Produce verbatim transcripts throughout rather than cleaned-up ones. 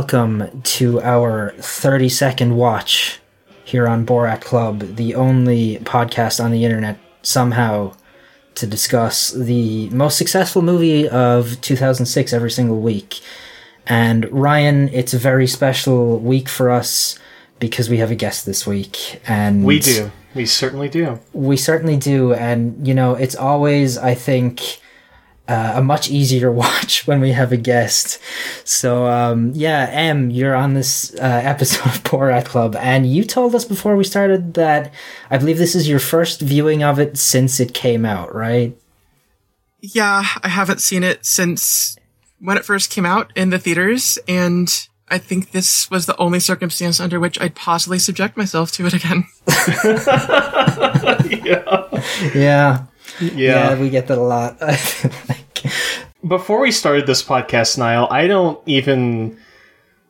welcome to our thirty second watch here on Borat Club, the only podcast on the internet somehow to discuss the most successful movie of two thousand six every single week. And Ryan, it's a very special week for us because we have a guest this week. And we do. We certainly do. We certainly do. And, you know, it's always, I think, uh, a much easier watch when we have a guest. So, um, yeah, Em, you're on this uh, episode of Borat Club. And you told us before we started that I believe this is your first viewing of it since it came out, right? Yeah, I haven't seen it since when it first came out in the theaters, and I think this was the only circumstance under which I'd possibly subject myself to it again. yeah. yeah. Yeah. Yeah, we get that a lot. like, Before we started this podcast, Niall, I don't even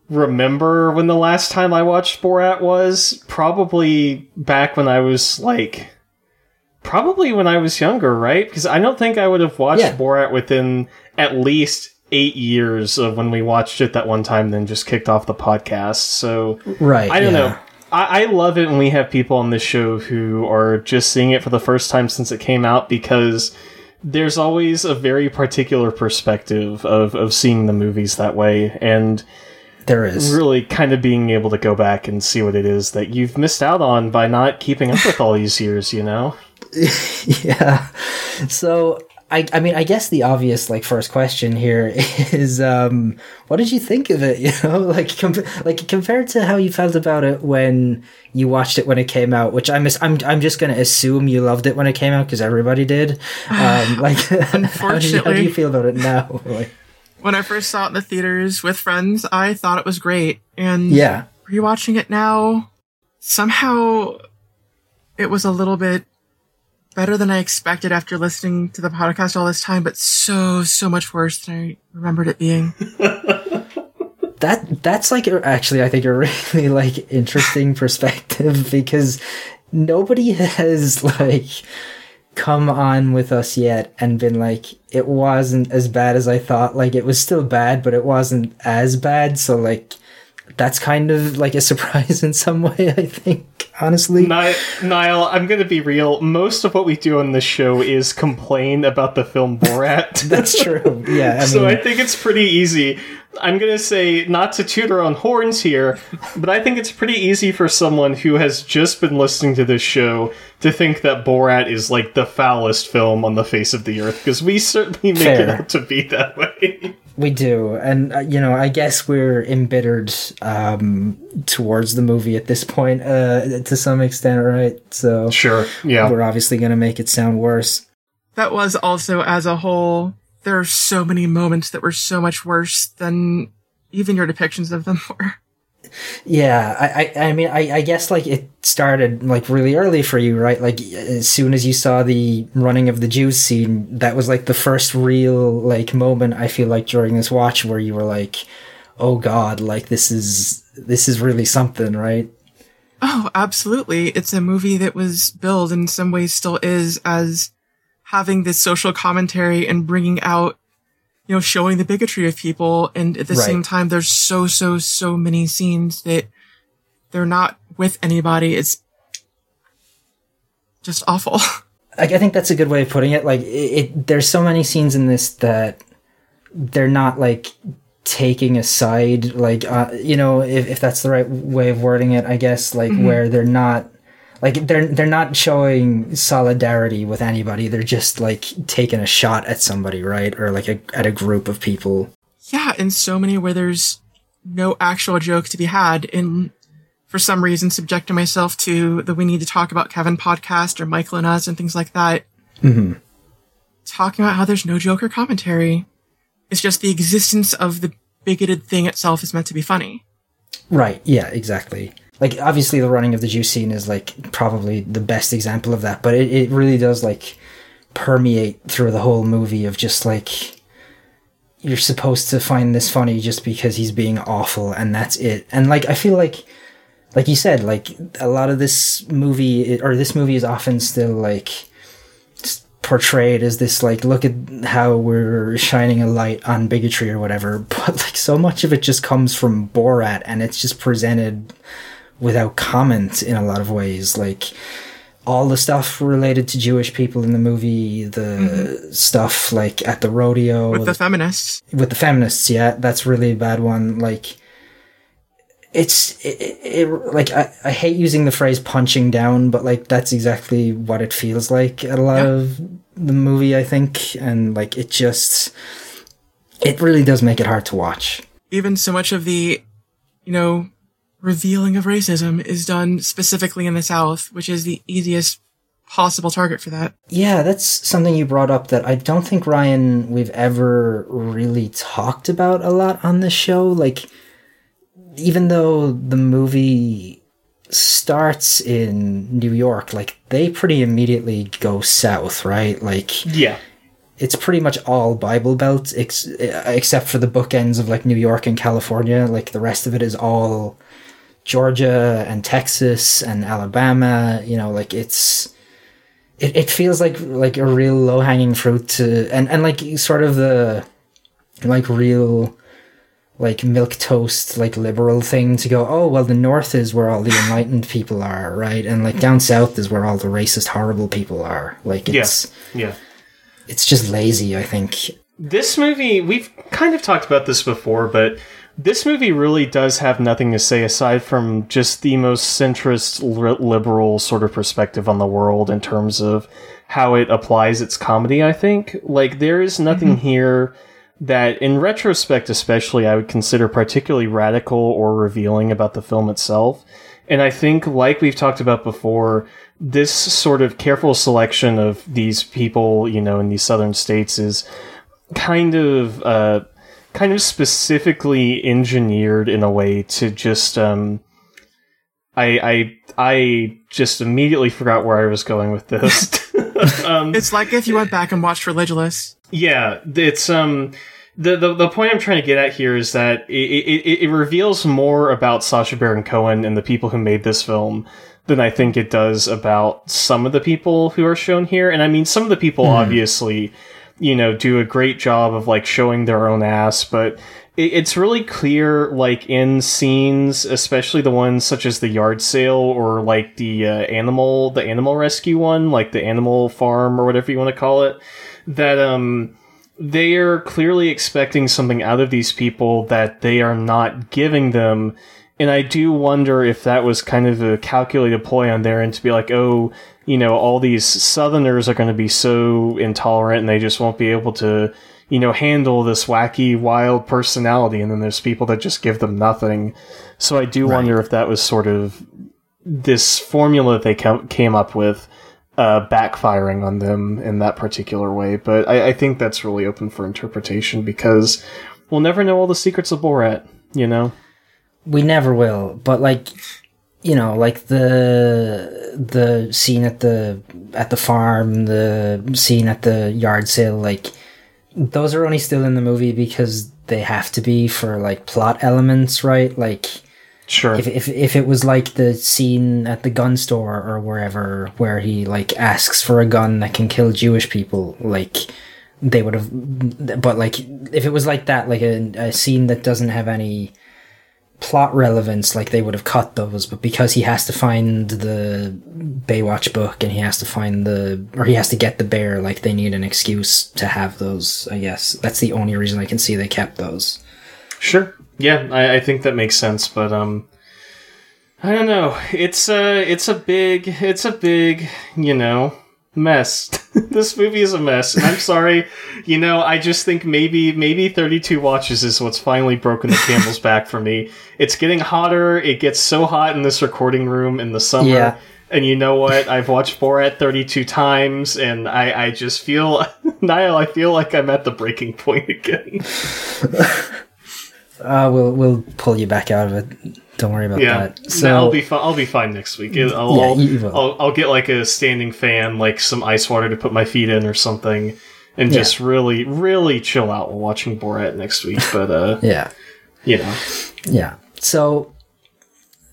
remember when the last time I watched Borat was. Probably back when I was, like, probably when I was younger, right? Because I don't think I would have watched yeah. Borat within at least eight years of when we watched it that one time, then just kicked off the podcast. So right, I don't yeah. know. I, I love it when we have people on this show who are just seeing it for the first time since it came out, because there's always a very particular perspective of, of seeing the movies that way. And there is really kind of being able to go back and see what it is that you've missed out on by not keeping up with all these years, you know? yeah. So I, I mean, I guess the obvious, like, first question here is, um, what did you think of it? You know, like, com- like compared to how you felt about it when you watched it when it came out, which I'm, I'm, I'm just going to assume you loved it when it came out because everybody did. Um, like, how, do you, how do you feel about it now? Like, when I first saw it in the theaters with friends, I thought it was great, and yeah. rewatching it now, somehow, it was a little bit better than I expected after listening to the podcast all this time, but so, so much worse than I remembered it being. that That's, like, actually, I think a really, like, interesting perspective, because nobody has, like, come on with us yet and been like, it wasn't as bad as I thought. Like, it was still bad, but it wasn't as bad, so, like, that's kind of like a surprise in some way, I think, honestly. Ni- Niall, I'm going to be real. Most of what we do on this show is complain about the film Borat. That's true. Yeah. I mean, so I think it's pretty easy. I'm going to say, not to toot our own horns here, but I think it's pretty easy for someone who has just been listening to this show to think that Borat is, like, the foulest film on the face of the earth, because we certainly make Fair. it out to be that way. We do, and, uh, you know, I guess we're embittered um, towards the movie at this point, uh, to some extent, right? So sure, yeah, we're obviously going to make it sound worse. That was also, as a whole, there are so many moments that were so much worse than even your depictions of them were. Yeah, I, I, I mean, I, I guess, like, it started, like, really early for you, right? Like, as soon as you saw the running of the Jews scene, that was, like, the first real, like, moment, I feel like, during this watch where you were like, oh god, like, this is, this is really something, right? Oh, absolutely. It's a movie that was billed, in some ways still is, as having this social commentary and bringing out, you know, showing the bigotry of people. And at the right. same time, there's so, so, so many scenes that they're not with anybody. It's just awful. I, I think that's a good way of putting it. Like, it, it, there's so many scenes in this that they're not, like, taking a side, like, uh, you know, if, if that's the right way of wording it, I guess, like, mm-hmm. where they're not, like, they're they're not showing solidarity with anybody. They're just, like, taking a shot at somebody, right? Or, like, a, at a group of people. Yeah, in so many where there's no actual joke to be had. And for some reason, subjecting myself to the We Need to Talk About Kevin podcast or Michael and Us and things like that. Mm-hmm. Talking about how there's no joke or commentary. It's just the existence of the bigoted thing itself is meant to be funny. Right, yeah, exactly. Like, obviously, the running of the Jew scene is, like, probably the best example of that, but it, it really does, like, permeate through the whole movie of just, like, you're supposed to find this funny just because he's being awful, and that's it. And, like, I feel like, like you said, like, a lot of this movie, or this movie is often still, like, portrayed as this, like, look at how we're shining a light on bigotry or whatever, but, like, so much of it just comes from Borat, and it's just presented without comment in a lot of ways. Like, all the stuff related to Jewish people in the movie, the mm-hmm. stuff, like, at the rodeo. With the, the feminists. With the feminists, yeah. That's really a bad one. Like, it's, it, it, like, I, I hate using the phrase punching down, but, like, that's exactly what it feels like at a lot yep. of the movie, I think. And, like, it just, it really does make it hard to watch. Even so much of the, you know, revealing of racism is done specifically in the South, which is the easiest possible target for that. Yeah, that's something you brought up that I don't think, Ryan, we've ever really talked about a lot on the show. Like, even though the movie starts in New York, like, they pretty immediately go south, right? Like, yeah. It's pretty much all Bible Belt, ex- except for the bookends of, like, New York and California. Like, the rest of it is all Georgia and Texas and Alabama, you know, like, it's, it, it feels like, like a real low hanging fruit to, and, and like sort of the, like, real, like, milquetoast, like, liberal thing to go, oh, well, the North is where all the enlightened people are, right? And, like, down South is where all the racist, horrible people are. Like, it's, yeah, yeah. It's just lazy, I think. This movie, we've kind of talked about this before, but this movie really does have nothing to say aside from just the most centrist, liberal sort of perspective on the world in terms of how it applies its comedy, I think. Like, there is nothing mm-hmm. here that, in retrospect especially, I would consider particularly radical or revealing about the film itself. And I think, like we've talked about before, this sort of careful selection of these people, you know, in these southern states is kind of... Uh, kind of specifically engineered in a way to just, um, I, I, I just immediately forgot where I was going with this. um, it's like if you went back and watched Religulous. Yeah. It's, um, the, the, the point I'm trying to get at here is that it, it, it reveals more about Sacha Baron Cohen and the people who made this film than I think it does about some of the people who are shown here. And I mean, some of the people mm. obviously, you know, do a great job of, like, showing their own ass, but it, it's really clear, like, in scenes, especially the ones such as the yard sale or, like, the uh, animal, the animal rescue one, like the animal farm or whatever you want to call it, that um, they are clearly expecting something out of these people that they are not giving them. And I do wonder if that was kind of a calculated ploy on their end to be like, oh, you know, all these Southerners are going to be so intolerant and they just won't be able to, you know, handle this wacky, wild personality. And then there's people that just give them nothing. So I do right. wonder if that was sort of this formula they came up with uh, backfiring on them in that particular way. But I, I think that's really open for interpretation because we'll never know all the secrets of Borat, you know? We never will, but, like, you know, like the the scene at the at the farm, the scene at the yard sale, like, those are only still in the movie because they have to be for, like, plot elements, right? Like, sure. If if if it was like the scene at the gun store or wherever where he, like, asks for a gun that can kill Jewish people, like, they would have. But, like, if it was like that, like a, a scene that doesn't have any plot relevance, like, they would have cut those, but because he has to find the Baywatch book and he has to find the or he has to get the bear, like, they need an excuse to have those, I guess. That's the only reason I can see they kept those. Sure. Yeah, I, I think that makes sense, but um I don't know. It's uh it's a big it's a big, you know, mess. This movie is a mess. I'm sorry. You know, I just think maybe maybe thirty-two watches is what's finally broken the camel's back for me. It's getting hotter. It gets so hot in this recording room in the summer. Yeah. And you know what? I've watched Borat thirty-two times, and I, I just feel... Niall, I feel like I'm at the breaking point again. uh, we'll we'll pull you back out of it. Don't worry about yeah. that. So no, I'll be fine. I'll be fine next week. I'll, yeah, you will. I'll I'll get like a standing fan, like some ice water to put my feet in or something, and yeah. just really, really chill out while watching Borat next week. But uh, yeah, you know, yeah. So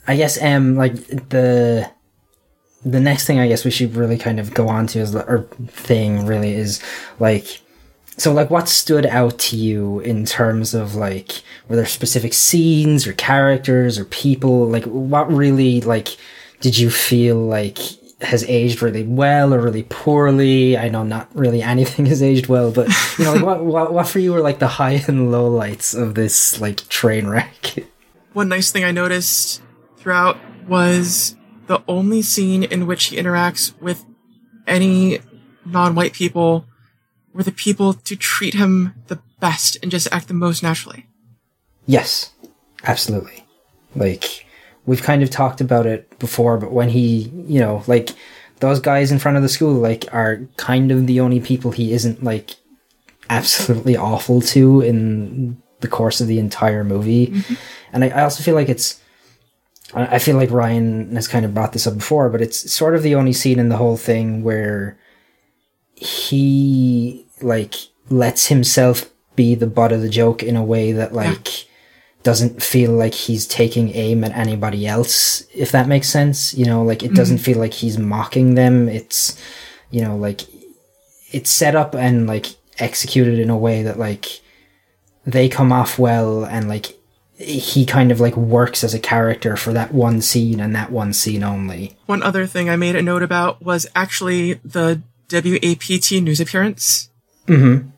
I guess um, like the the next thing I guess we should really kind of go on to is, or thing really is, like, so, like, what stood out to you in terms of, like, were there specific scenes or characters or people? Like, what really, like, did you feel like has aged really well or really poorly? I know not really anything has aged well, but, you know, like, what, what, what for you were, like, the high and low lights of this, like, train wreck? One nice thing I noticed throughout was the only scene in which he interacts with any non-white people were the people to treat him the best and just act the most naturally. Yes, absolutely. Like, we've kind of talked about it before, but when he, you know, like, those guys in front of the school, like, are kind of the only people he isn't, like, absolutely awful to in the course of the entire movie. Mm-hmm. And I, I also feel like it's, I feel like Ryan has kind of brought this up before, but it's sort of the only scene in the whole thing where he, like, lets himself be the butt of the joke in a way that, like, yeah, doesn't feel like he's taking aim at anybody else, if that makes sense. You know, like, it mm-hmm. doesn't feel like he's mocking them. It's, you know, like, it's set up and, like, executed in a way that, like, they come off well, and, like, he kind of, like, works as a character for that one scene and that one scene only. One other thing I made a note about was actually the W A P T news appearance. Mm-hmm.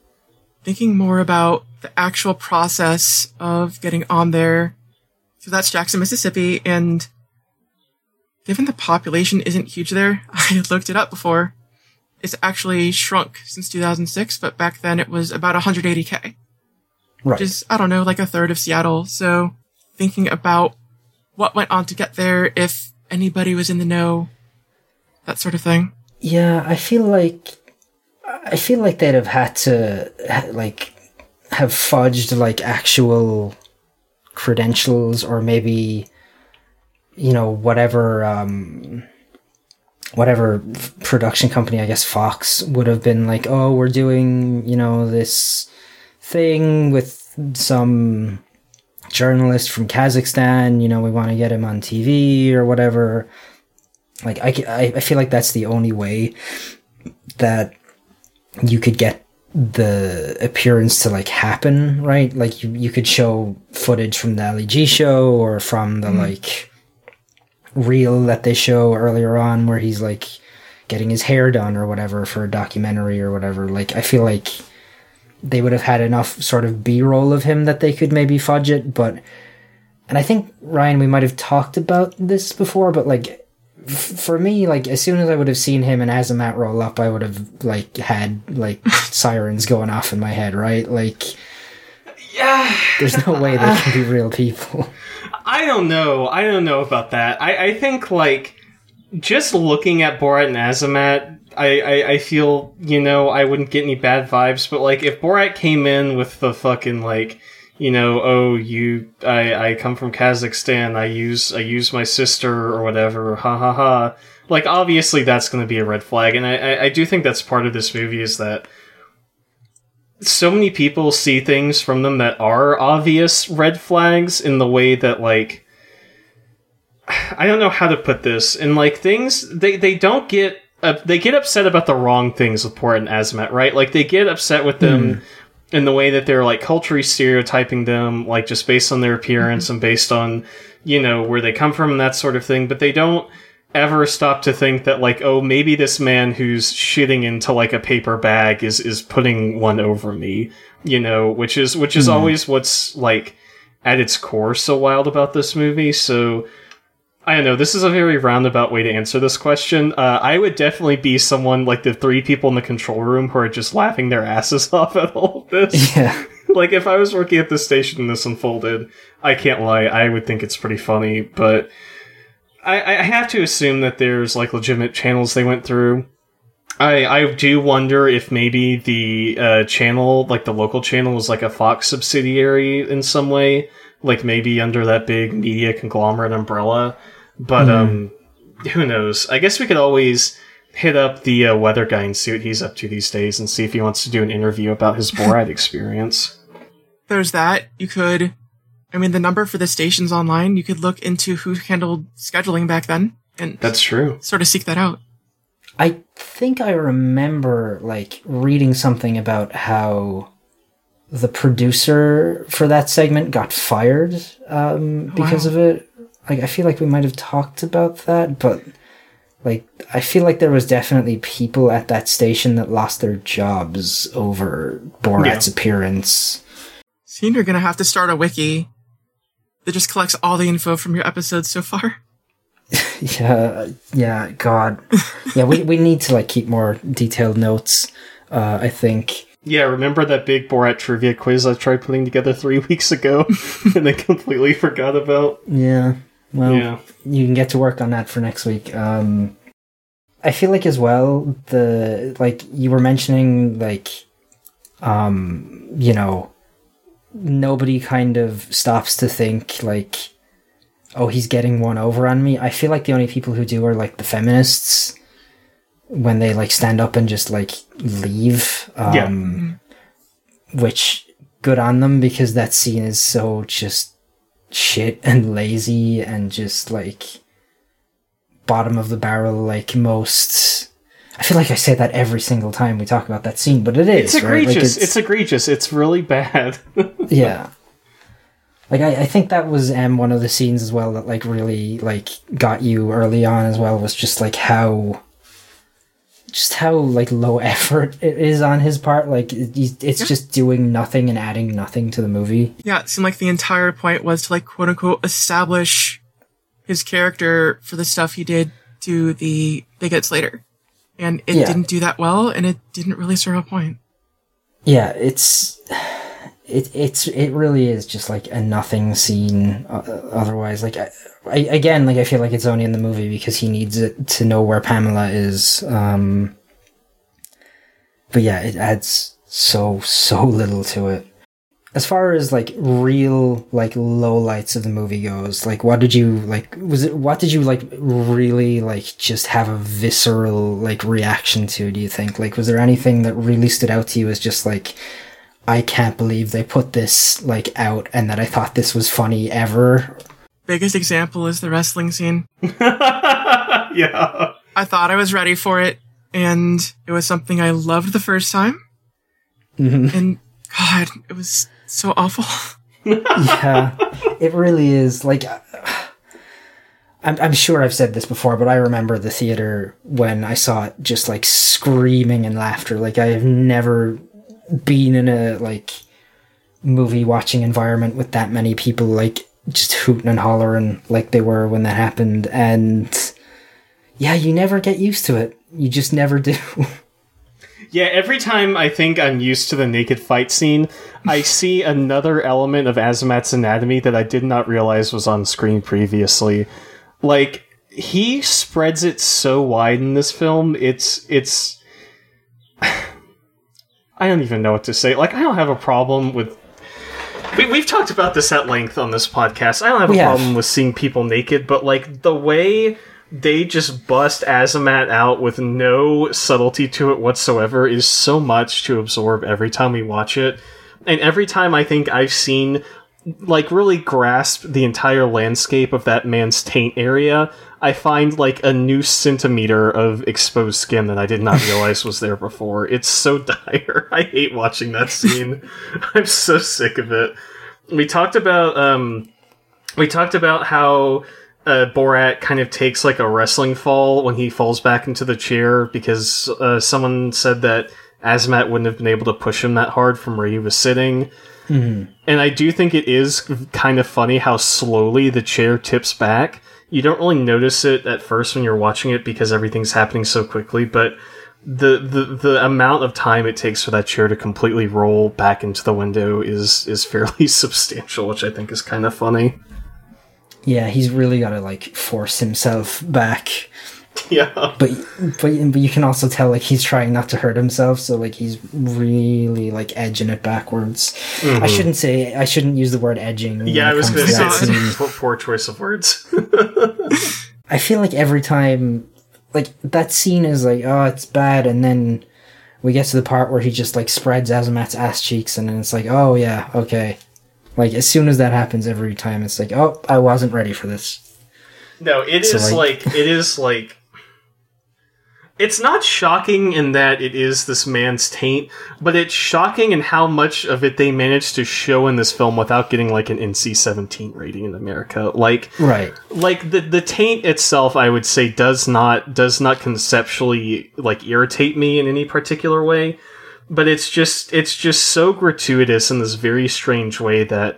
Thinking more about the actual process of getting on there. So that's Jackson, Mississippi, and given the population isn't huge there, I looked it up before, it's actually shrunk since two thousand six, but back then it was about one hundred eighty thousand. Right. Which is, I don't know, like a third of Seattle. So thinking about what went on to get there, if anybody was in the know, that sort of thing. Yeah, I feel like I feel like they'd have had to, like, have fudged, like, actual credentials, or maybe, you know, whatever um, whatever production company, I guess Fox would have been like, oh, we're doing, you know, this thing with some journalist from Kazakhstan, you know, we want to get him on T V or whatever. Like, I, I feel like that's the only way that you could get the appearance to, like, happen, right? Like, you, you could show footage from the L E G show or from the, mm-hmm. like, reel that they show earlier on where he's, like, getting his hair done or whatever for a documentary or whatever. Like, I feel like they would have had enough sort of B-roll of him that they could maybe fudge it, but... And I think, Ryan, we might have talked about this before, but, like... For me, like, as soon as I would have seen him and Azamat roll up, I would have, like, had, like, sirens going off in my head, right? Like, yeah, there's no way they can be real people. I don't know. I don't know about that. I, I think, like, just looking at Borat and Azamat, I, I, I feel, you know, I wouldn't get any bad vibes, but, like, if Borat came in with the fucking, like... You know, oh, you, I, I come from Kazakhstan, I use, I use my sister or whatever, ha ha ha. Like, obviously that's gonna be a red flag, and I, I do think that's part of this movie is that so many people see things from them that are obvious red flags in the way that, like, I don't know how to put this, and, like, things, they, they don't get, uh, they get upset about the wrong things with Borat and Azamat, right? Like, they get upset with them mm. in the way that they're, like, culturally stereotyping them, like, just based on their appearance mm-hmm. and based on, you know, where they come from and that sort of thing. But they don't ever stop to think that, like, oh, maybe this man who's shitting into, like, a paper bag is, is putting one over me, you know, which is, which is mm-hmm. always what's, like, at its core so wild about this movie. So, I don't know, this is a very roundabout way to answer this question. Uh, I would definitely be someone like the three people in the control room who are just laughing their asses off at all of this. Yeah. Like, if I was working at the station and this unfolded, I can't lie, I would think it's pretty funny, but I, I have to assume that there's, like, legitimate channels they went through. I, I do wonder if maybe the uh, channel, like, the local channel was, like, a Fox subsidiary in some way. Like, maybe under that big media conglomerate umbrella. But, mm. um, who knows? I guess we could always hit up the uh, weather guy and see what he's up to these days and see if he wants to do an interview about his Borat experience. There's that. You could... I mean, the number for the stations online, you could look into who handled scheduling back then. and that's true. Sort of seek that out. I think I remember like reading something about how the producer for that segment got fired um, because wow. of it. Like, I feel like we might have talked about that, but like, I feel like there was definitely people at that station that lost their jobs over Borat's yeah. appearance. So you're going to have to start a wiki that just collects all the info from your episodes so far. yeah, yeah, God. yeah, we, we need to like keep more detailed notes, uh, I think. Yeah, remember that big Borat trivia quiz I tried putting together three weeks ago and I completely forgot about? Yeah. Well, yeah. You can get to work on that for next week. Um, I feel like as well, the like you were mentioning, like, um, you know, nobody kind of stops to think, like, oh, he's getting one over on me. I feel like the only people who do are, like, the feminists. When they like stand up and just like leave, um, yeah. which good on them because that scene is so just shit and lazy and just like bottom of the barrel. Like most, I feel like I say that every single time we talk about that scene, but it is. It's egregious. Right? Like, it's, it's egregious. It's really bad. yeah. Like, I, I think that was um, one of the scenes as well that like really like got you early on as well was just like how. Just how like low effort it is on his part. Like it's yeah. just doing nothing and adding nothing to the movie. Yeah, it seemed like the entire point was to like quote unquote establish his character for the stuff he did to the bigots later, and it yeah. didn't do that well, and it didn't really serve a point. Yeah, it's it it's it really is just like a nothing scene. Uh, otherwise, like. I, I, again, like I feel like it's only in the movie because he needs it to know where Pamela is. Um, but yeah, it adds so so little to it. As far as like real like low lights of the movie goes, like what did you like? Was it what did you like really like just have a visceral like reaction to? Do you think like was there anything that really stood out to you as just like I can't believe they put this like out and that I thought this was funny ever? Biggest example is the wrestling scene. yeah. I thought I was ready for it, and it was something I loved the first time. Mm-hmm. And, God, it was so awful. yeah, it really is. Like, I'm, I'm sure I've said this before, but I remember the theater when I saw it just, like, screaming in laughter. Like, I have never been in a, like, movie-watching environment with that many people, like, just hooting and hollering like they were when that happened. And yeah, you never get used to it. You just never do. yeah, every time I think I'm used to the naked fight scene, I see another element of Azamat's anatomy that I did not realize was on screen previously. Like, he spreads it so wide in this film, it's it's I don't even know what to say. Like, I don't have a problem with We, we've talked about this at length on this podcast. I don't have a yeah. problem with seeing people naked, but, like, the way they just bust Azamat out with no subtlety to it whatsoever is so much to absorb every time we watch it. And every time I think I've seen, like, really grasp the entire landscape of that man's taint area, I find, like, a new centimeter of exposed skin that I did not realize was there before. It's so dire. I hate watching that scene. I'm so sick of it. We talked about, um... We talked about how uh, Borat kind of takes, like, a wrestling fall when he falls back into the chair because uh, someone said that Azamat wouldn't have been able to push him that hard from where he was sitting. Mm-hmm. And I do think it is kind of funny how slowly the chair tips back. You don't really notice it at first when you're watching it because everything's happening so quickly, but the, the, the amount of time it takes for that chair to completely roll back into the window is, is fairly substantial, which I think is kind of funny. Yeah, he's really got to, like, force himself back. Yeah. But, but, but you can also tell, like, he's trying not to hurt himself, so, like, he's really, like, edging it backwards. Mm-hmm. I shouldn't say... I shouldn't use the word edging. Yeah, I was going to say it's poor, poor choice of words. I feel like every time... Like, that scene is like, oh, it's bad, and then we get to the part where he just, like, spreads Azamat's ass cheeks, and then it's like, oh, yeah, okay. Like, as soon as that happens every time, it's like, oh, I wasn't ready for this. No, it so is like, like it is like it's not shocking in that it is this man's taint, but it's shocking in how much of it they managed to show in this film without getting like an N C seventeen rating in America. Like, right. Like the the taint itself, I would say, does not does not conceptually like irritate me in any particular way. But it's just it's just so gratuitous in this very strange way that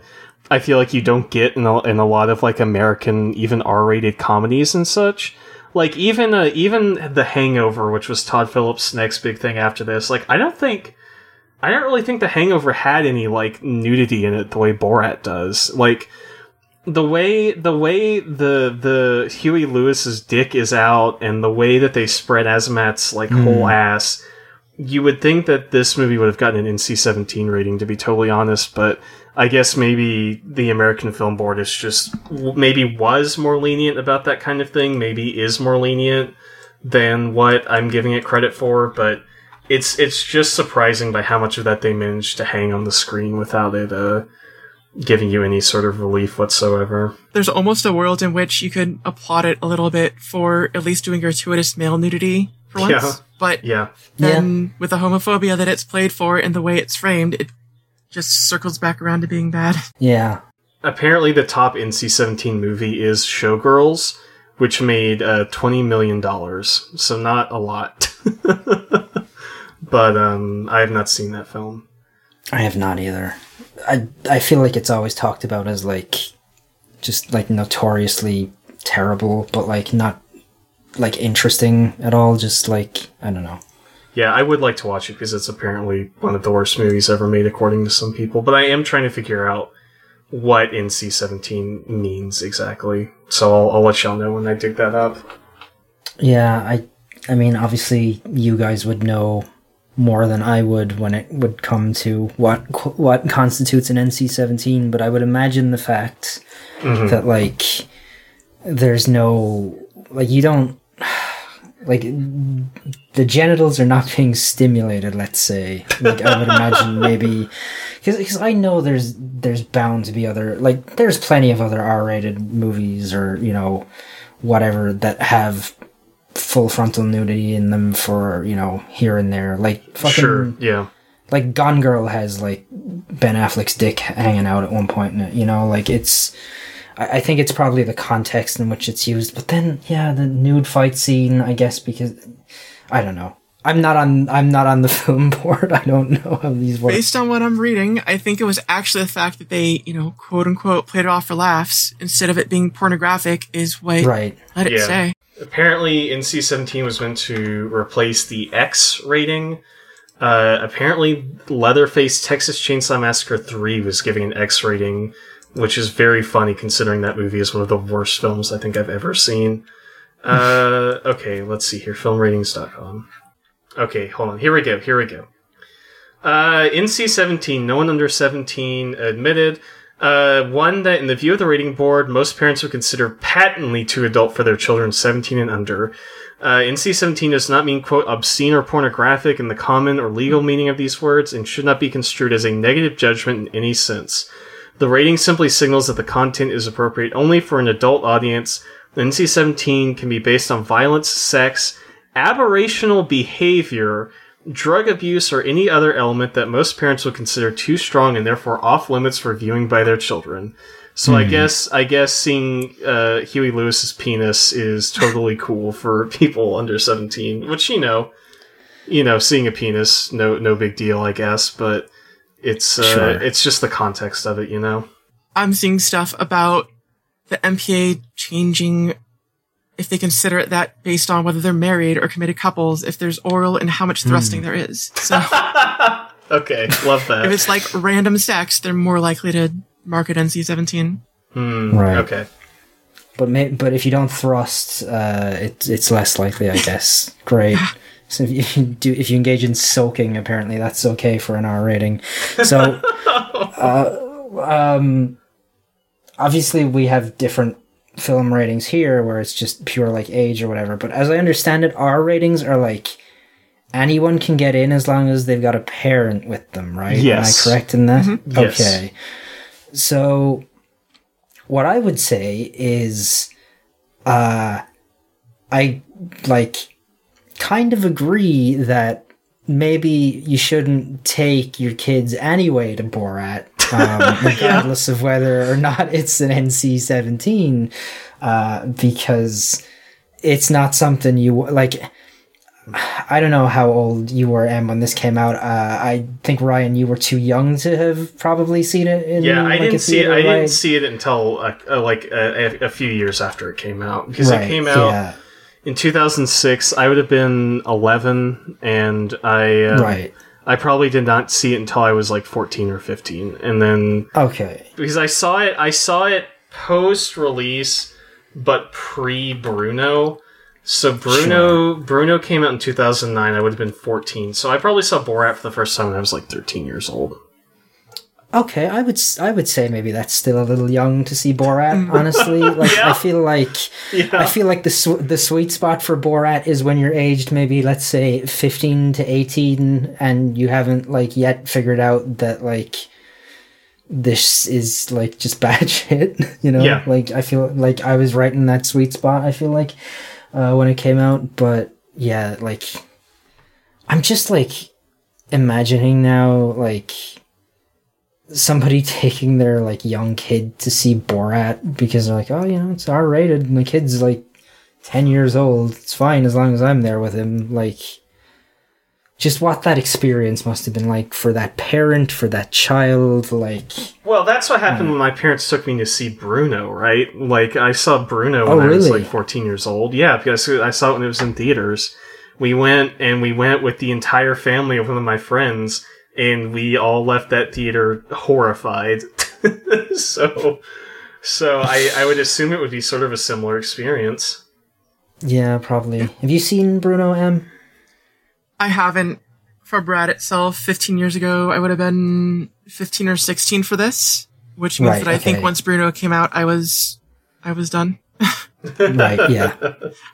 I feel like you don't get in a, in a lot of like American even R-rated comedies and such. Like even uh, even The Hangover, which was Todd Phillips' next big thing after this. Like I don't think I don't really think The Hangover had any like nudity in it the way Borat does. Like the way the way the the Huey Lewis's dick is out and the way that they spread Azamat's like mm. whole ass. You would think that this movie would have gotten an N C seventeen rating, to be totally honest, but I guess maybe the American Film Board is just, maybe was more lenient about that kind of thing, maybe is more lenient than what I'm giving it credit for, but it's it's just surprising by how much of that they managed to hang on the screen without it uh, giving you any sort of relief whatsoever. There's almost a world in which you could applaud it a little bit for at least doing gratuitous male nudity. For once, yeah. But yeah. then yeah. with the homophobia that it's played for and the way it's framed, it just circles back around to being bad. Yeah. Apparently the top N C seventeen movie is Showgirls, which made uh, twenty million dollars, so not a lot. But um, I have not seen that film. I have not either. I, I feel like it's always talked about as, like, just, like, notoriously terrible, but, like, not... like interesting at all, just like I don't know. Yeah, I would like to watch it because it's apparently one of the worst movies ever made according to some people, but I am trying to figure out what N C seventeen means exactly, so I'll, I'll let y'all know when I dig that up. Yeah, I I mean obviously you guys would know more than I would when it would come to what what constitutes an N C seventeen, but I would imagine the fact mm-hmm. that like there's no like you don't like the genitals are not being stimulated, let's say. Like I would imagine maybe because I know there's there's bound to be other like there's plenty of other R-rated movies or you know whatever that have full frontal nudity in them for you know here and there like fucking sure yeah like Gone Girl has like Ben Affleck's dick hanging out at one point in it, you know like it's. I think it's probably the context in which it's used, but then yeah, the nude fight scene, I guess, because I don't know. I'm not on. I'm not on the film board. I don't know how these work. Based on what I'm reading, I think it was actually the fact that they, you know, quote unquote, played it off for laughs instead of it being pornographic is what. Right. Let it yeah. say. Apparently, N C seventeen was meant to replace the X rating. Uh, apparently, Leatherface Texas Chainsaw Massacre three was giving an X rating. Which is very funny, considering that movie is one of the worst films I think I've ever seen. Uh, okay, let's see here. film ratings dot com. Okay, hold on. Here we go. Here we go. Uh, N C seventeen, no one under seventeen admitted. Uh, one that, in the view of the rating board, most parents would consider patently too adult for their children seventeen and under. Uh, N C seventeen does not mean, quote, obscene or pornographic in the common or legal meaning of these words and should not be construed as a negative judgment in any sense. The rating simply signals that the content is appropriate only for an adult audience. N C seventeen can be based on violence, sex, aberrational behavior, drug abuse, or any other element that most parents would consider too strong and therefore off limits for viewing by their children. So mm. I guess I guess seeing uh, Huey Lewis's penis is totally cool for people under seventeen, which you know, you know, seeing a penis, no no big deal, I guess, but. It's uh, sure. It's just the context of it, you know? I'm seeing stuff about the M P A changing if they consider it that based on whether they're married or committed couples, if there's oral and how much thrusting mm. there is. So, okay, love that. If it's like random sex, they're more likely to mark it N C seventeen. Mm, right. Okay. But may- but if you don't thrust, uh, it, it's less likely, I guess. Great. So if you do, if you engage in soaking, apparently that's okay for an R rating. So, uh, um, obviously we have different film ratings here where it's just pure like age or whatever. But as I understand it, R ratings are like anyone can get in as long as they've got a parent with them, right? Yes. Am I correct in that? Mm-hmm. Okay. Yes. So what I would say is uh, I, like, kind of agree that maybe you shouldn't take your kids anyway to Borat, um, regardless yeah. of whether or not it's an N C seventeen, uh, because it's not something you, like... I don't know how old you were, Em, when this came out. Uh, I think, Ryan, you were too young to have probably seen it. In, yeah, like, I didn't see it. I like... didn't see it until uh, uh, like a, a few years after it came out, because right, it came out yeah. in two thousand six. I would have been eleven, and I uh, right. I probably did not see it until I was like fourteen or fifteen, and then okay, because I saw it. I saw it post release, but pre Bruno. So Bruno sure. Bruno came out in two thousand nine. I would have been fourteen. So I probably saw Borat for the first time when I was like thirteen years old. Okay, I would I would say maybe that's still a little young to see Borat, honestly. Like yeah. I feel like yeah. I feel like the su- the sweet spot for Borat is when you're aged maybe, let's say, fifteen to eighteen, and you haven't like yet figured out that like this is like just bad shit, you know? Yeah. Like I feel like I was right in that sweet spot, I feel like. Uh, when it came out, but yeah, like, I'm just, like, imagining now, like, somebody taking their, like, young kid to see Borat, because they're like, oh, you know, it's R-rated, my kid's, like, ten years old, it's fine as long as I'm there with him, like, just what that experience must have been like for that parent, for that child, like... Well, that's what happened uh, when my parents took me to see Bruno, right? Like, I saw Bruno when oh, really? I was, like, fourteen years old. Yeah, because I saw it when it was in theaters. We went, and we went with the entire family of one of my friends, and we all left that theater horrified. so so I, I would assume it would be sort of a similar experience. Yeah, probably. Have you seen Bruno, M? I haven't. For Brad itself, fifteen years ago, I would have been fifteen or sixteen for this, which means right, that I okay. think once Bruno came out, I was, I was done. Right, yeah.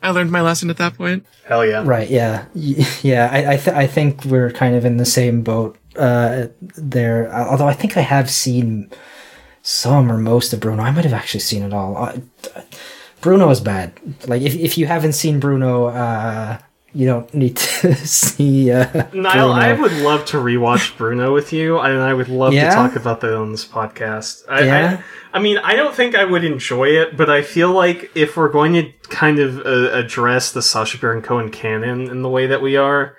I learned my lesson at that point. Hell yeah. Right, yeah. Yeah, I I, th- I think we're kind of in the same boat uh, there, although I think I have seen some or most of Bruno. I might have actually seen it all. I, Bruno is bad. Like, if if you haven't seen Bruno... Uh, you don't need to see uh, Niall, Bruno. I would love to rewatch Bruno with you, and I would love yeah? to talk about that on this podcast. I, yeah? I, I mean, I don't think I would enjoy it, but I feel like if we're going to kind of uh, address the Sacha Baron Cohen canon in the way that we are,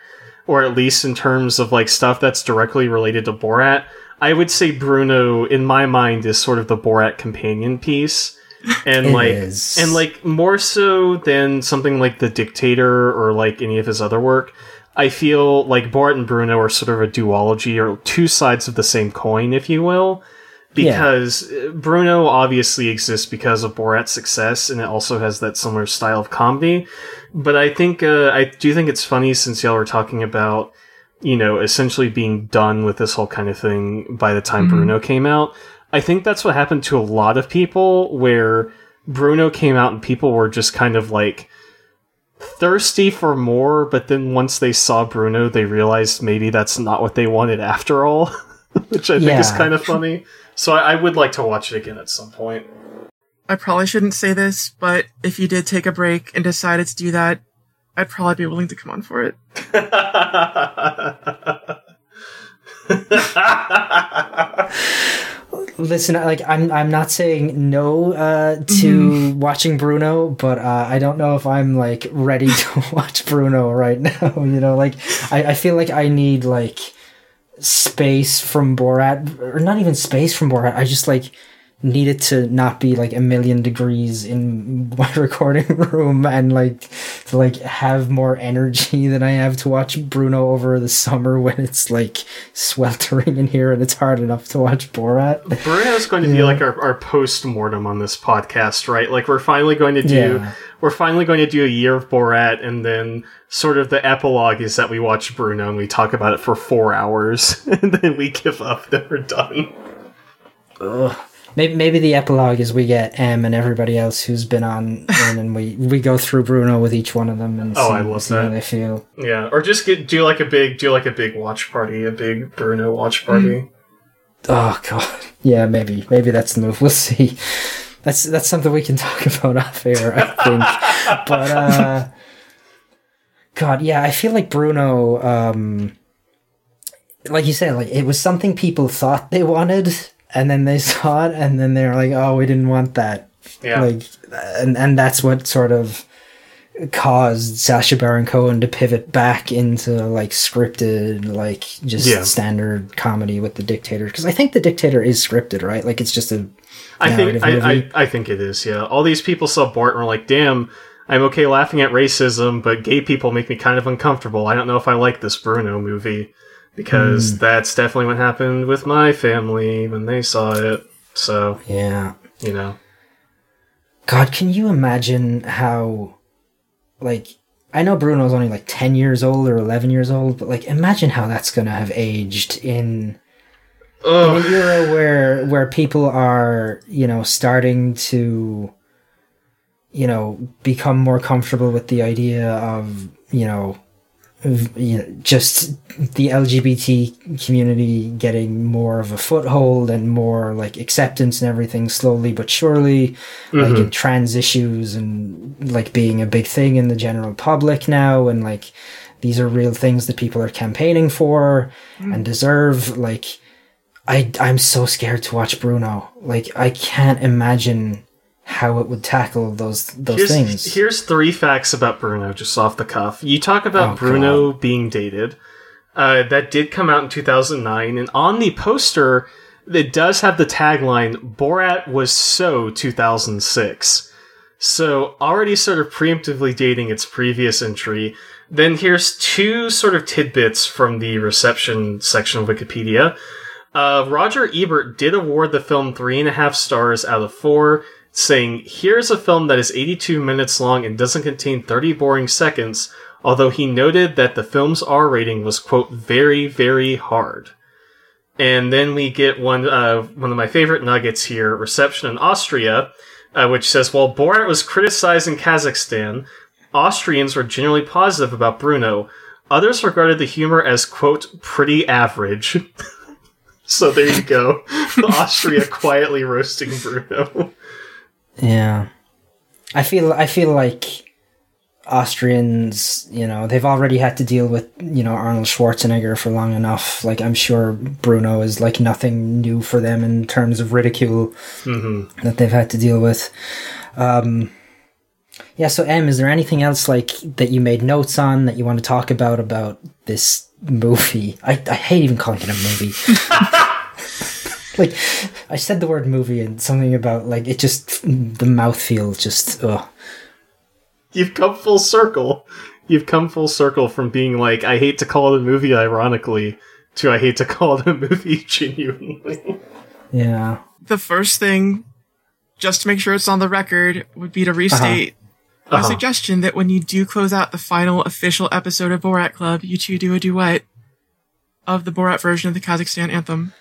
or at least in terms of like stuff that's directly related to Borat, I would say Bruno, in my mind, is sort of the Borat companion piece. And it like, is. and like more so than something like The Dictator or like any of his other work, I feel like Borat and Bruno are sort of a duology or two sides of the same coin, if you will, because yeah. Bruno obviously exists because of Borat's success, and it also has that similar style of comedy. But I think uh, I do think it's funny, since y'all were talking about, you know, essentially being done with this whole kind of thing by the time mm-hmm. Bruno came out. I think that's what happened to a lot of people, where Bruno came out and people were just kind of like thirsty for more, but then once they saw Bruno, they realized maybe that's not what they wanted after all, which I yeah. think is kind of funny. So I, I would like to watch it again at some point. I probably shouldn't say this, but if you did take a break and decided to do that, I'd probably be willing to come on for it. Listen, like I'm, I'm not saying no uh, to mm-hmm. watching Bruno, but uh, I don't know if I'm like ready to watch Bruno right now. You know, like I, I feel like I need like space from Borat, or not even space from Borat. I just like need it to not be like a million degrees in my recording room, and like to like have more energy than I have to watch Bruno over the summer when it's like sweltering in here and it's hard enough to watch Borat. Bruno's going to yeah. be like our, our post-mortem on this podcast, right? Like we're finally going to do yeah. we're finally going to do a year of Borat, and then sort of the epilogue is that we watch Bruno and we talk about it for four hours and then we give up, then we're done. Ugh. Maybe maybe the epilogue is we get Em and everybody else who's been on, and then we, we go through Bruno with each one of them and see, oh, I love see that. how they feel. Yeah, or just get, do like a big do like a big watch party, a big Bruno watch party. Oh god, yeah, maybe maybe that's the move. We'll see. That's that's something we can talk about off air, I think. But uh, God, yeah, I feel like Bruno, um, like you said, like it was something people thought they wanted, and then they saw it, and then they're like, "Oh, we didn't want that." Yeah, like, and and that's what sort of caused Sacha Baron Cohen to pivot back into like scripted, like just yeah. standard comedy with The Dictator. Because I think The Dictator is scripted, right? Like it's just a. I think I, I I think it is. Yeah, all these people saw Bart and were like, "Damn, I'm okay laughing at racism, but gay people make me kind of uncomfortable. I don't know if I like this Bruno movie." Because mm. that's definitely what happened with my family when they saw it. So yeah, you know. God, can you imagine how? Like, I know Bruno's only like ten years old or eleven years old, but like, imagine how that's gonna have aged in, in a era where where people are, you know, starting to, you know, become more comfortable with the idea of, you know, of, you know, just the L G B T community getting more of a foothold and more like acceptance and everything slowly but surely, mm-hmm. like in trans issues and like being a big thing in the general public now, and like these are real things that people are campaigning for mm. and deserve. Like I I'm so scared to watch Bruno. Like I can't imagine how it would tackle those those here's, things. Here's three facts about Bruno, just off the cuff. You talk about oh, Bruno God. being dated. Uh, that did come out in two thousand nine, and on the poster, it does have the tagline, Borat was so two thousand six. So, already sort of preemptively dating its previous entry. Then here's two sort of tidbits from the reception section of Wikipedia. Uh, Roger Ebert did award the film three and a half stars out of four, saying, here's a film that is eighty-two minutes long and doesn't contain thirty boring seconds, although he noted that the film's R rating was, quote, very, very hard. And then we get one uh, one of my favorite nuggets here, reception in Austria, uh, which says, while Borat was criticized in Kazakhstan, Austrians were generally positive about Bruno. Others regarded the humor as, quote, pretty average. So there you go. The Austria quietly roasting Bruno. Yeah. I feel I feel like Austrians, you know, they've already had to deal with, you know, Arnold Schwarzenegger for long enough. Like, I'm sure Bruno is like nothing new for them in terms of ridicule mm-hmm. that they've had to deal with. Um, yeah, so Em, is there anything else like that you made notes on that you want to talk about about this movie? I, I hate even calling it a movie. Like, I said the word movie and something about, like, it just, the mouthfeel just, ugh. You've come full circle. You've come full circle from being like, I hate to call it a movie ironically, to I hate to call it a movie genuinely. Yeah. The first thing, just to make sure it's on the record, would be to restate uh-huh. Uh-huh. my suggestion that when you do close out the final official episode of Borat Club, you two do a duet of the Borat version of the Kazakhstan anthem.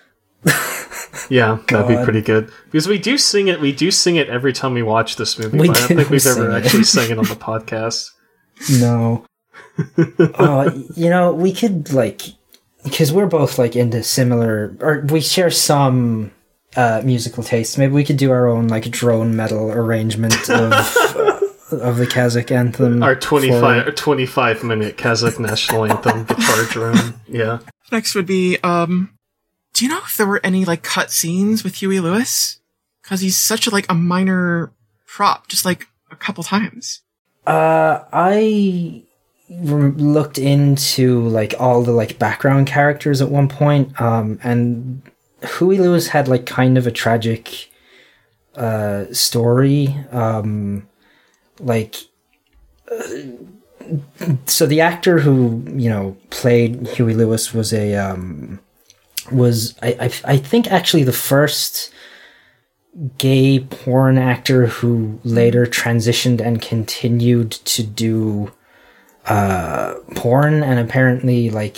Yeah, that'd God. be pretty good. Because we do sing it, we do sing it every time we watch this movie, we but I don't think we've ever it. actually sang it on the podcast. No. uh, you know, we could, like, because we're both, like, into similar, or we share some uh, musical tastes. Maybe we could do our own, like, drone metal arrangement of of the Kazakh anthem. Our twenty-five, for... our twenty-five minute Kazakh national anthem guitar drone, yeah. Next would be... um. Do you know if there were any, like, cut scenes with Huey Lewis? Because he's such, a, like, a minor prop, just, like, a couple times. Uh, I re- looked into, like, all the, like, background characters at one point, um, and Huey Lewis had, like, kind of a tragic uh, story. Um, like... Uh, so the actor who, you know, played Huey Lewis was a... Um, was I, I I think actually the first gay porn actor who later transitioned and continued to do uh porn, and apparently like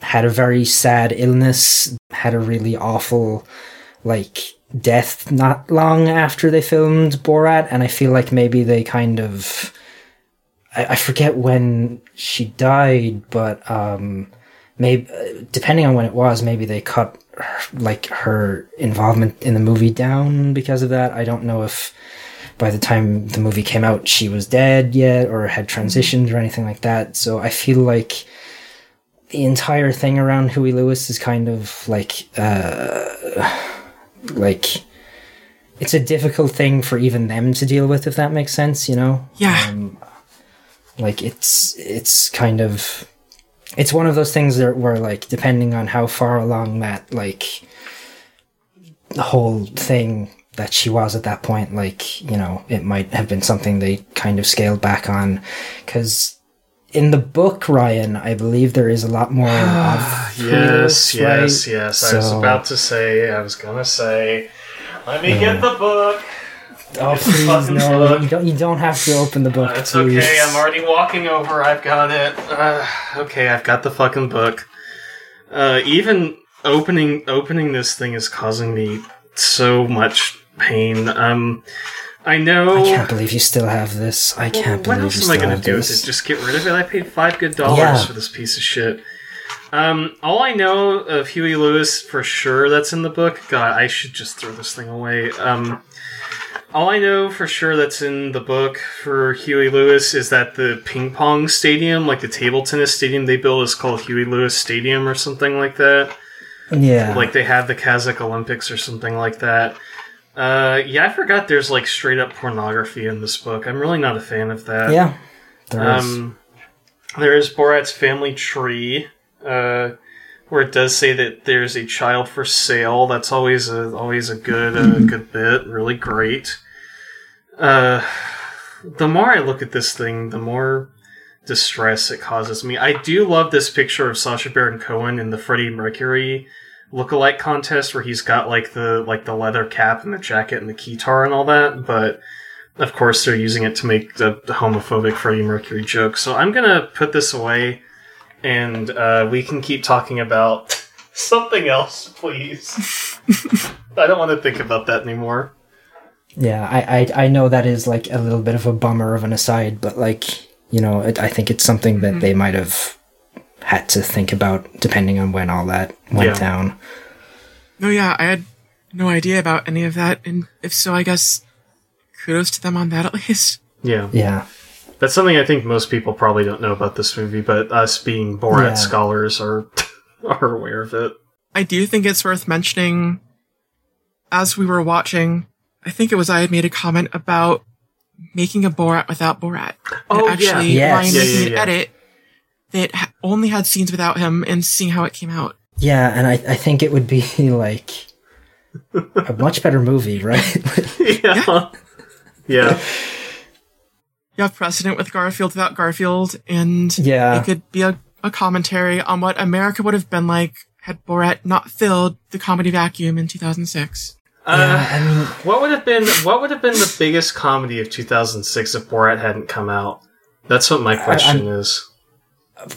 had a very sad illness, had a really awful like death not long after they filmed Borat, and I feel like maybe they kind of I, I forget when she died, but um maybe depending on when it was, maybe they cut like her involvement in the movie down because of that. I don't know if by the time the movie came out she was dead yet or had transitioned or anything like that. So I feel like the entire thing around Huey Lewis is kind of like uh like it's a difficult thing for even them to deal with, if that makes sense, you know? Yeah. Um, like it's it's kind of it's one of those things that where, like, depending on how far along that, like, whole thing that she was at that point, like, you know, it might have been something they kind of scaled back on. Because in the book, Ryan, I believe there is a lot more of Yes, yes, right? yes. So, I was about to say, I was going to say, let me uh, get the book. Oh, please, no, you don't, you don't have to open the book, uh, It's please. Okay, I'm already walking over, I've got it. Uh, okay, I've got the fucking book. Uh, even opening opening this thing is causing me so much pain. Um, I know... I can't believe you still have this. I can't well, believe you still have this. What else am I going to do with it? Just get rid of it? I paid five good dollars yeah. for this piece of shit. Um, all I know of Huey Lewis for sure that's in the book... God, I should just throw this thing away. Um... All I know for sure that's in the book for Huey Lewis is that the ping pong stadium, like the table tennis stadium they built, is called Huey Lewis Stadium or something like that. Yeah. Like they have the Kazakh Olympics or something like that. Uh, yeah, I forgot there's like straight up pornography in this book. I'm really not a fan of that. Yeah, there um, is. There is Borat's family tree, uh, where it does say that there's a child for sale. That's always a, always a good, a good bit. Really great. Uh, the more I look at this thing, the more distress it causes me. I do love this picture of Sacha Baron Cohen in the Freddie Mercury lookalike contest, where he's got like the like the leather cap and the jacket and the keytar and all that. But of course, they're using it to make the, the homophobic Freddie Mercury joke. So I'm gonna put this away, and uh, we can keep talking about something else, please. I don't want to think about that anymore. Yeah, I, I I know that is like a little bit of a bummer of an aside, but like, you know, it, I think it's something that mm-hmm. they might have had to think about depending on when all that went yeah. down. No, yeah, I had no idea about any of that, and if so, I guess kudos to them on that at least. Yeah. Yeah. That's something I think most people probably don't know about this movie, but us being Borat yeah. scholars are are aware of it. I do think it's worth mentioning, as we were watching... I think it was I had made a comment about making a Borat without Borat. Oh, and actually, yeah. Yes. Ryan yeah, yeah, yeah. an edit that only had scenes without him and seeing how it came out. Yeah, and I, I think it would be, like, a much better movie, right? yeah. Yeah. You have precedent with Garfield without Garfield, and yeah. it could be a, a commentary on what America would have been like had Borat not filled the comedy vacuum in two thousand six. Uh, yeah, I mean, what would have been what would have been the biggest comedy of two thousand six if Borat hadn't come out? That's what my question I, is.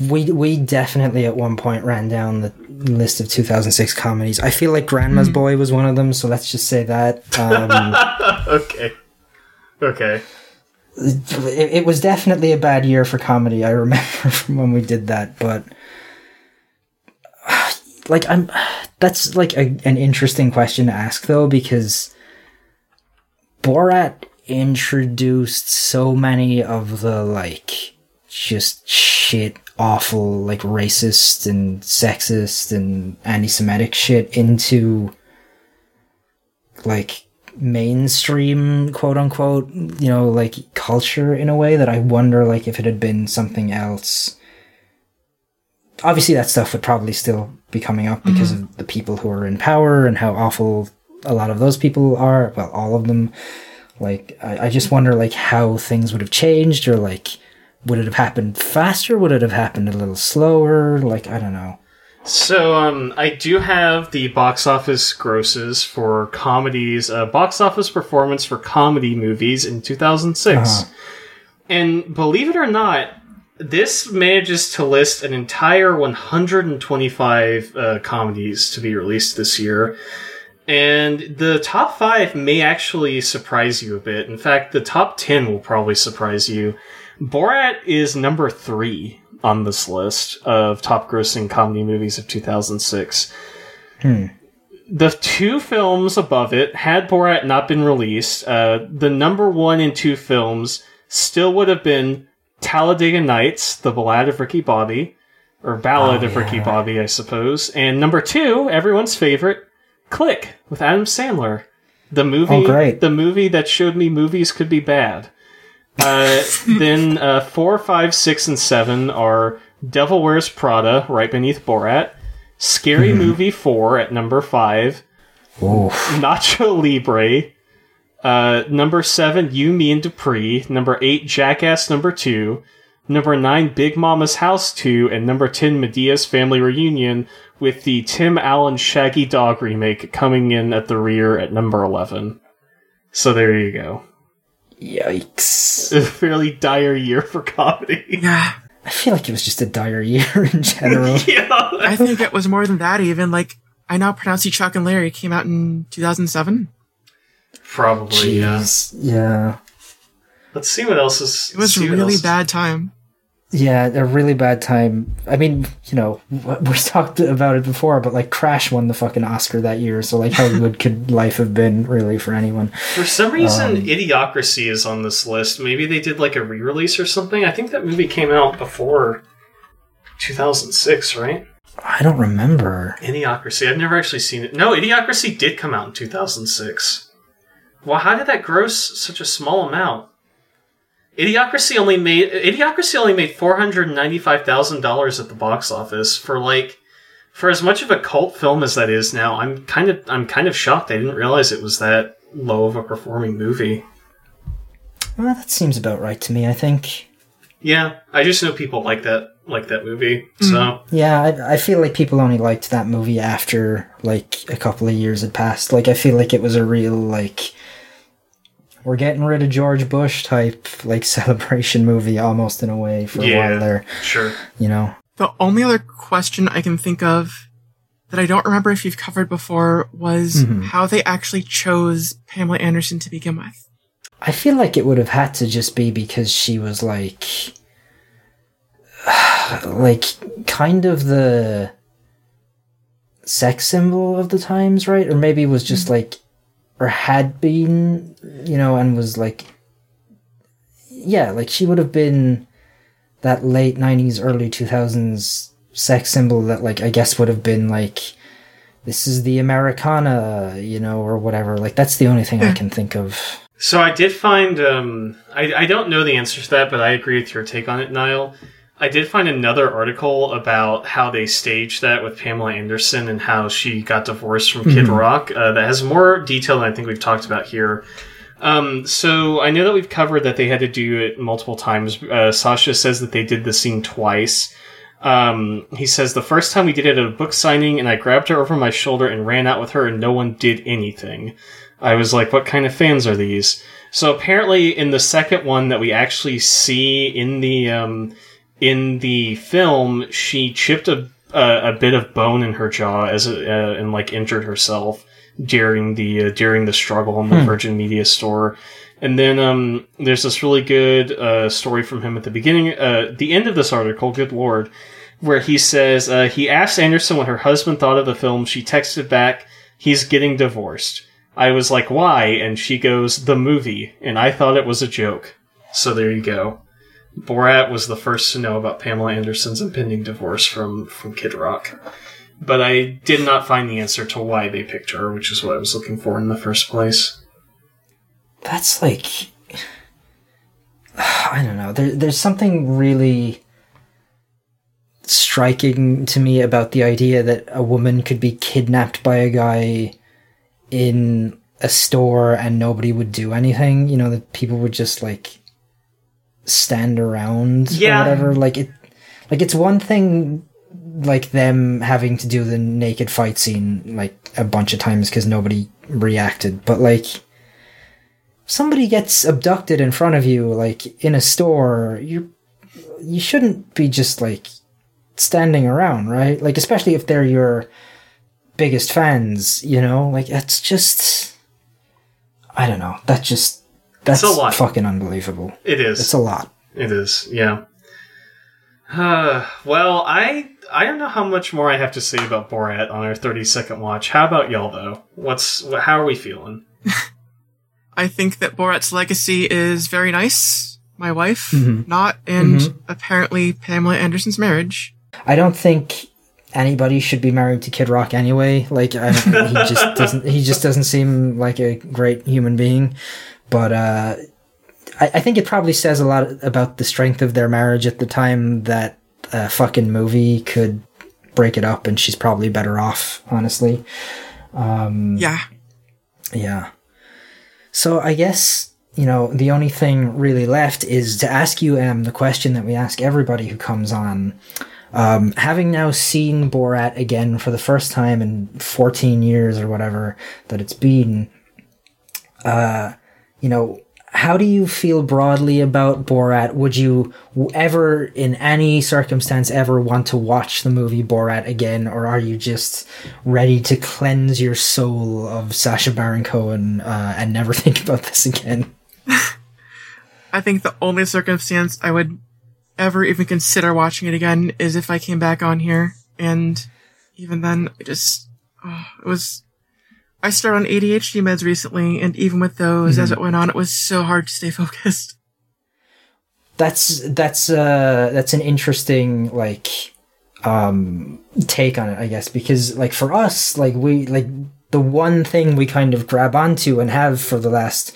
We we definitely at one point ran down the list of two thousand six comedies. I feel like Grandma's mm-hmm. Boy was one of them, so let's just say that. Um, okay, okay. It, it was definitely a bad year for comedy. I remember from when we did that, but like I'm. That's like a, an interesting question to ask, though, because Borat introduced so many of the, like, just shit, awful, like, racist and sexist and anti-Semitic shit into, like, mainstream, quote-unquote, you know, like, culture in a way that I wonder, like, if it had been something else. Obviously, that stuff would probably still be coming up because mm-hmm. of the people who are in power and how awful a lot of those people are. Well, all of them. Like, I, I just wonder, like, how things would have changed, or, like, would it have happened faster? Would it have happened a little slower? Like, I don't know. So, um, I do have the box office grosses for comedies, uh, box office performance for comedy movies in two thousand six. Uh-huh. And believe it or not, this manages to list an entire one hundred twenty-five uh, comedies to be released this year. And the top five may actually surprise you a bit. In fact, the top ten will probably surprise you. Borat is number three on this list of top grossing comedy movies of two thousand six. Hmm. The two films above it, had Borat not been released, uh, the number one and two films still would have been Talladega Nights, The Ballad of Ricky Bobby, or Ballad oh, of yeah. Ricky Bobby, I suppose. And number two, everyone's favorite, Click, with Adam Sandler. The movie, oh, great. the movie that showed me movies could be bad. Uh, then uh, four, five, six, and seven are Devil Wears Prada, right beneath Borat. Scary mm. Movie four at number five. Oof. Nacho Libre. Uh, number seven, You, Me, and Dupree. Number eight, Jackass number two. Number nine, Big Mama's House two. And number ten, Medea's Family Reunion, with the Tim Allen Shaggy Dog remake coming in at the rear at number eleven. So there you go. Yikes. A fairly dire year for comedy. Yeah. I feel like it was just a dire year in general. Yeah. I think it was more than that even. Like, I Now Pronounce You Chuck and Larry came out in two thousand seven. Probably, Jeez. yeah. Yeah. Let's see what else is... It was a really bad time. Yeah, a really bad time. I mean, you know, we talked about it before, but, like, Crash won the fucking Oscar that year, so, like, how good could life have been, really, for anyone? For some reason, um, Idiocracy is on this list. Maybe they did, like, a re-release or something? I think that movie came out before two thousand six, right? I don't remember. Idiocracy. I've never actually seen it. No, Idiocracy did come out in two thousand six. Well, how did that gross such a small amount? Idiocracy only made Idiocracy only made four hundred and ninety five thousand dollars at the box office. For like for as much of a cult film as that is now, I'm kind of I'm kind of shocked. I didn't realize it was that low of a performing movie. Well, that seems about right to me, I think. Yeah, I just know people like that like that movie. So mm. yeah, I, I feel like people only liked that movie after like a couple of years had passed. Like I feel like it was a real like. We're getting rid of George Bush type, like, celebration movie almost in a way for yeah, a while there. Sure. You know? The only other question I can think of that I don't remember if you've covered before was mm-hmm. how they actually chose Pamela Anderson to begin with. I feel like it would have had to just be because she was, like, like, kind of the sex symbol of the times, right? Or maybe it was just, mm-hmm. like, or had been, you know, and was like, yeah, like she would have been that late nineties, early two thousands sex symbol that, like, I guess would have been like, this is the Americana, you know, or whatever. Like, that's the only thing I can think of. So I did find, um, I, I don't know the answer to that, but I agree with your take on it, Niall. I did find another article about how they staged that with Pamela Anderson and how she got divorced from Kid mm-hmm. Rock uh, that has more detail than I think we've talked about here. Um, so I know that we've covered that they had to do it multiple times. Uh, Sacha says that they did the scene twice. Um, he says, the first time we did it at a book signing and I grabbed her over my shoulder and ran out with her and no one did anything. I was like, what kind of fans are these? So apparently in the second one that we actually see in the... Um, in the film, she chipped a uh, a bit of bone in her jaw as a, uh, and like injured herself during the uh, during the struggle in the hmm. Virgin Media store. And then um, there's this really good uh, story from him at the beginning, uh, the end of this article. Good lord, where he says uh, he asked Anderson what her husband thought of the film. She texted back, "He's getting divorced." I was like, "Why?" And she goes, "The movie." And I thought it was a joke. So there you go. Borat was the first to know about Pamela Anderson's impending divorce from, from Kid Rock. But I did not find the answer to why they picked her, which is what I was looking for in the first place. That's like... I don't know. There, there's something really striking to me about the idea that a woman could be kidnapped by a guy in a store and nobody would do anything. You know, that people would just, like... stand around yeah. or whatever. Like it like it's one thing like them having to do the naked fight scene like a bunch of times because nobody reacted, but like somebody gets abducted in front of you like in a store, you you shouldn't be just like standing around, right? Like especially if they're your biggest fans, you know? Like it's just I don't know, that just That's a lot. Fucking unbelievable. It is. It's a lot. It is, yeah. Uh, well, I I don't know how much more I have to say about Borat on our thirty-second watch. How about y'all, though? What's How are we feeling? I think that Borat's legacy is very nice. My wife, mm-hmm. not, and mm-hmm. apparently Pamela Anderson's marriage. I don't think anybody should be married to Kid Rock anyway. Like, I don't, he just doesn't. He just doesn't seem like a great human being. But uh, I, I think it probably says a lot about the strength of their marriage at the time that a fucking movie could break it up, and she's probably better off, honestly. Um, yeah, yeah. So I guess, you know, the only thing really left is to ask you, Em, the question that we ask everybody who comes on. Um, having now seen Borat again for the first time in fourteen years or whatever that it's been, uh, you know, how do you feel broadly about Borat? Would you ever, in any circumstance, ever want to watch the movie Borat again? Or are you just ready to cleanse your soul of Sacha Baron Cohen uh, and never think about this again? I think the only circumstance I would ever even consider watching it again is if I came back on here. And even then, I just, oh, it was... I started on A D H D meds recently, and even with those, mm-hmm. as it went on, it was so hard to stay focused. That's that's uh, that's an interesting like um, take on it, I guess, because like for us, like we like the one thing we kind of grab onto and have for the last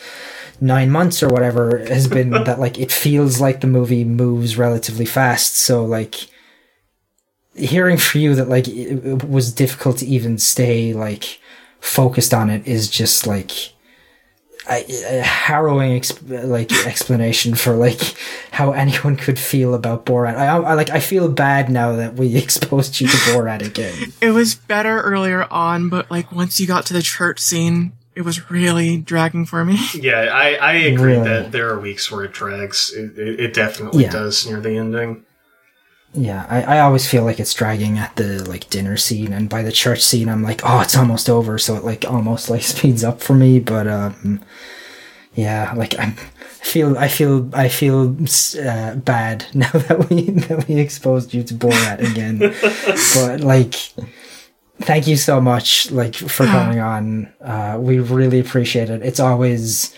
nine months or whatever has been that like it feels like the movie moves relatively fast, so like hearing for you that like it, it was difficult to even stay like focused on it is just like a, a harrowing exp- like explanation for like how anyone could feel about Borat. I, I like I feel bad now that we exposed you to Borat again. It was better earlier on, but like once you got to the church scene, it was really dragging for me. Yeah, I, I agree really. that there are weeks where it drags. It, it, it definitely yeah. does near the ending. Yeah, I, I always feel like it's dragging at the, like, dinner scene, and by the church scene, I'm like, oh, it's almost over, so it, like, almost, like, speeds up for me, but, um, yeah, like, I feel, I feel, I feel, uh, bad now that we, that we exposed you to Borat again, but, like, thank you so much, like, for coming on, uh, we really appreciate it, it's always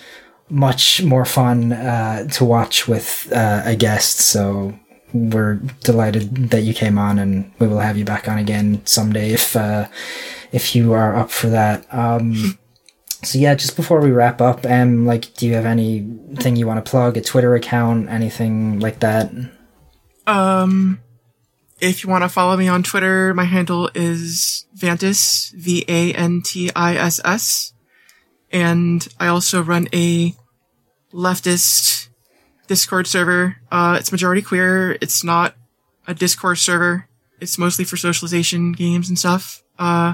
much more fun, uh, to watch with, uh, a guest, so... We're delighted that you came on, and we will have you back on again someday if uh, if you are up for that. Um, so yeah, just before we wrap up, Em, like, do you have anything you want to plug? A Twitter account, anything like that? Um, if you want to follow me on Twitter, my handle is Vantis, V A N T I S S, and I also run a leftist Discord server. Uh, it's majority queer. It's not a Discord server. It's mostly for socialization games and stuff. Uh,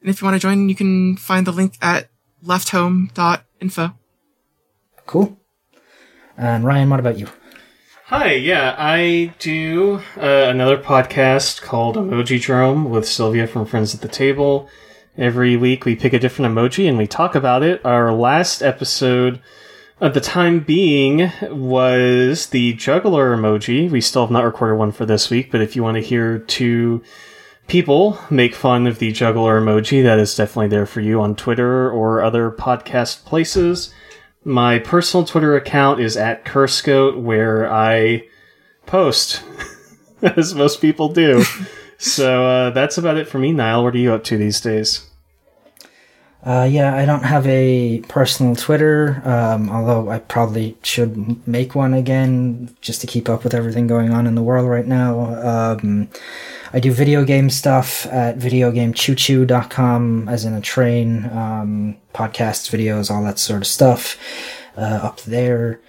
and if you want to join, you can find the link at left home dot info. Cool. And Ryan, what about you? Hi, yeah, I do uh, another podcast called Emojidrome with Sylvia from Friends at the Table. Every week we pick a different emoji and we talk about it. Our last episode... At the time being was the juggler emoji. We still have not recorded one for this week, but if you want to hear two people make fun of the juggler emoji, that is definitely there for you on Twitter or other podcast places. My personal Twitter account is at Cursecoat, where I post, as most people do. So uh, that's about it for me. Niall, what are you up to these days? Uh, yeah, I don't have a personal Twitter, um, although I probably should make one again just to keep up with everything going on in the world right now. Um, I do video game stuff at video game choo choo dot com, as in a train, um, podcasts, videos, all that sort of stuff uh, up there.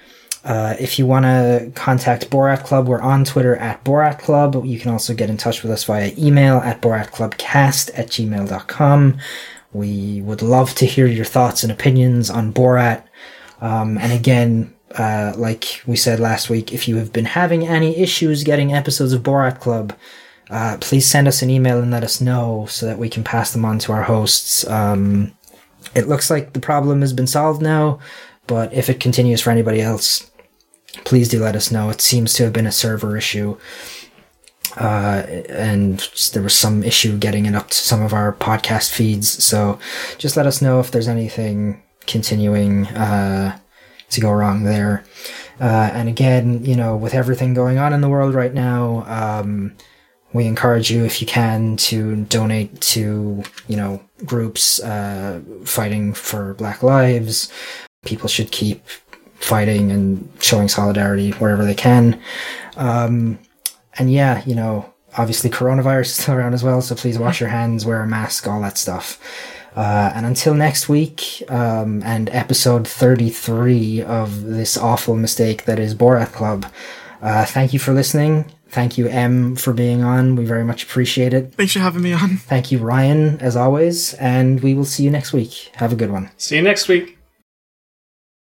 Uh, if you want to contact Borat Club, we're on Twitter at Borat Club. You can also get in touch with us via email at borat club cast at gmail dot com. We would love to hear your thoughts and opinions on Borat. Um, and again, uh, like we said last week, if you have been having any issues getting episodes of Borat Club, uh, please send us an email and let us know so that we can pass them on to our hosts. Um, it looks like the problem has been solved now, but if it continues for anybody else, please do let us know. It seems to have been a server issue. Uh, and just, there was some issue getting it up to some of our podcast feeds. So just let us know if there's anything continuing uh, to go wrong there. Uh, and again, you know, with everything going on in the world right now, um, we encourage you, if you can, to donate to, you know, groups uh, fighting for Black lives. People should keep fighting and showing solidarity wherever they can. Um, and yeah, you know, obviously coronavirus is still around as well, so please wash your hands, wear a mask, all that stuff. Uh, and until next week, um, and episode thirty-three of this awful mistake that is Borat Club, uh, thank you for listening. Thank you, Em, for being on. We very much appreciate it. Thanks for having me on. Thank you, Ryan, as always. And we will see you next week. Have a good one. See you next week.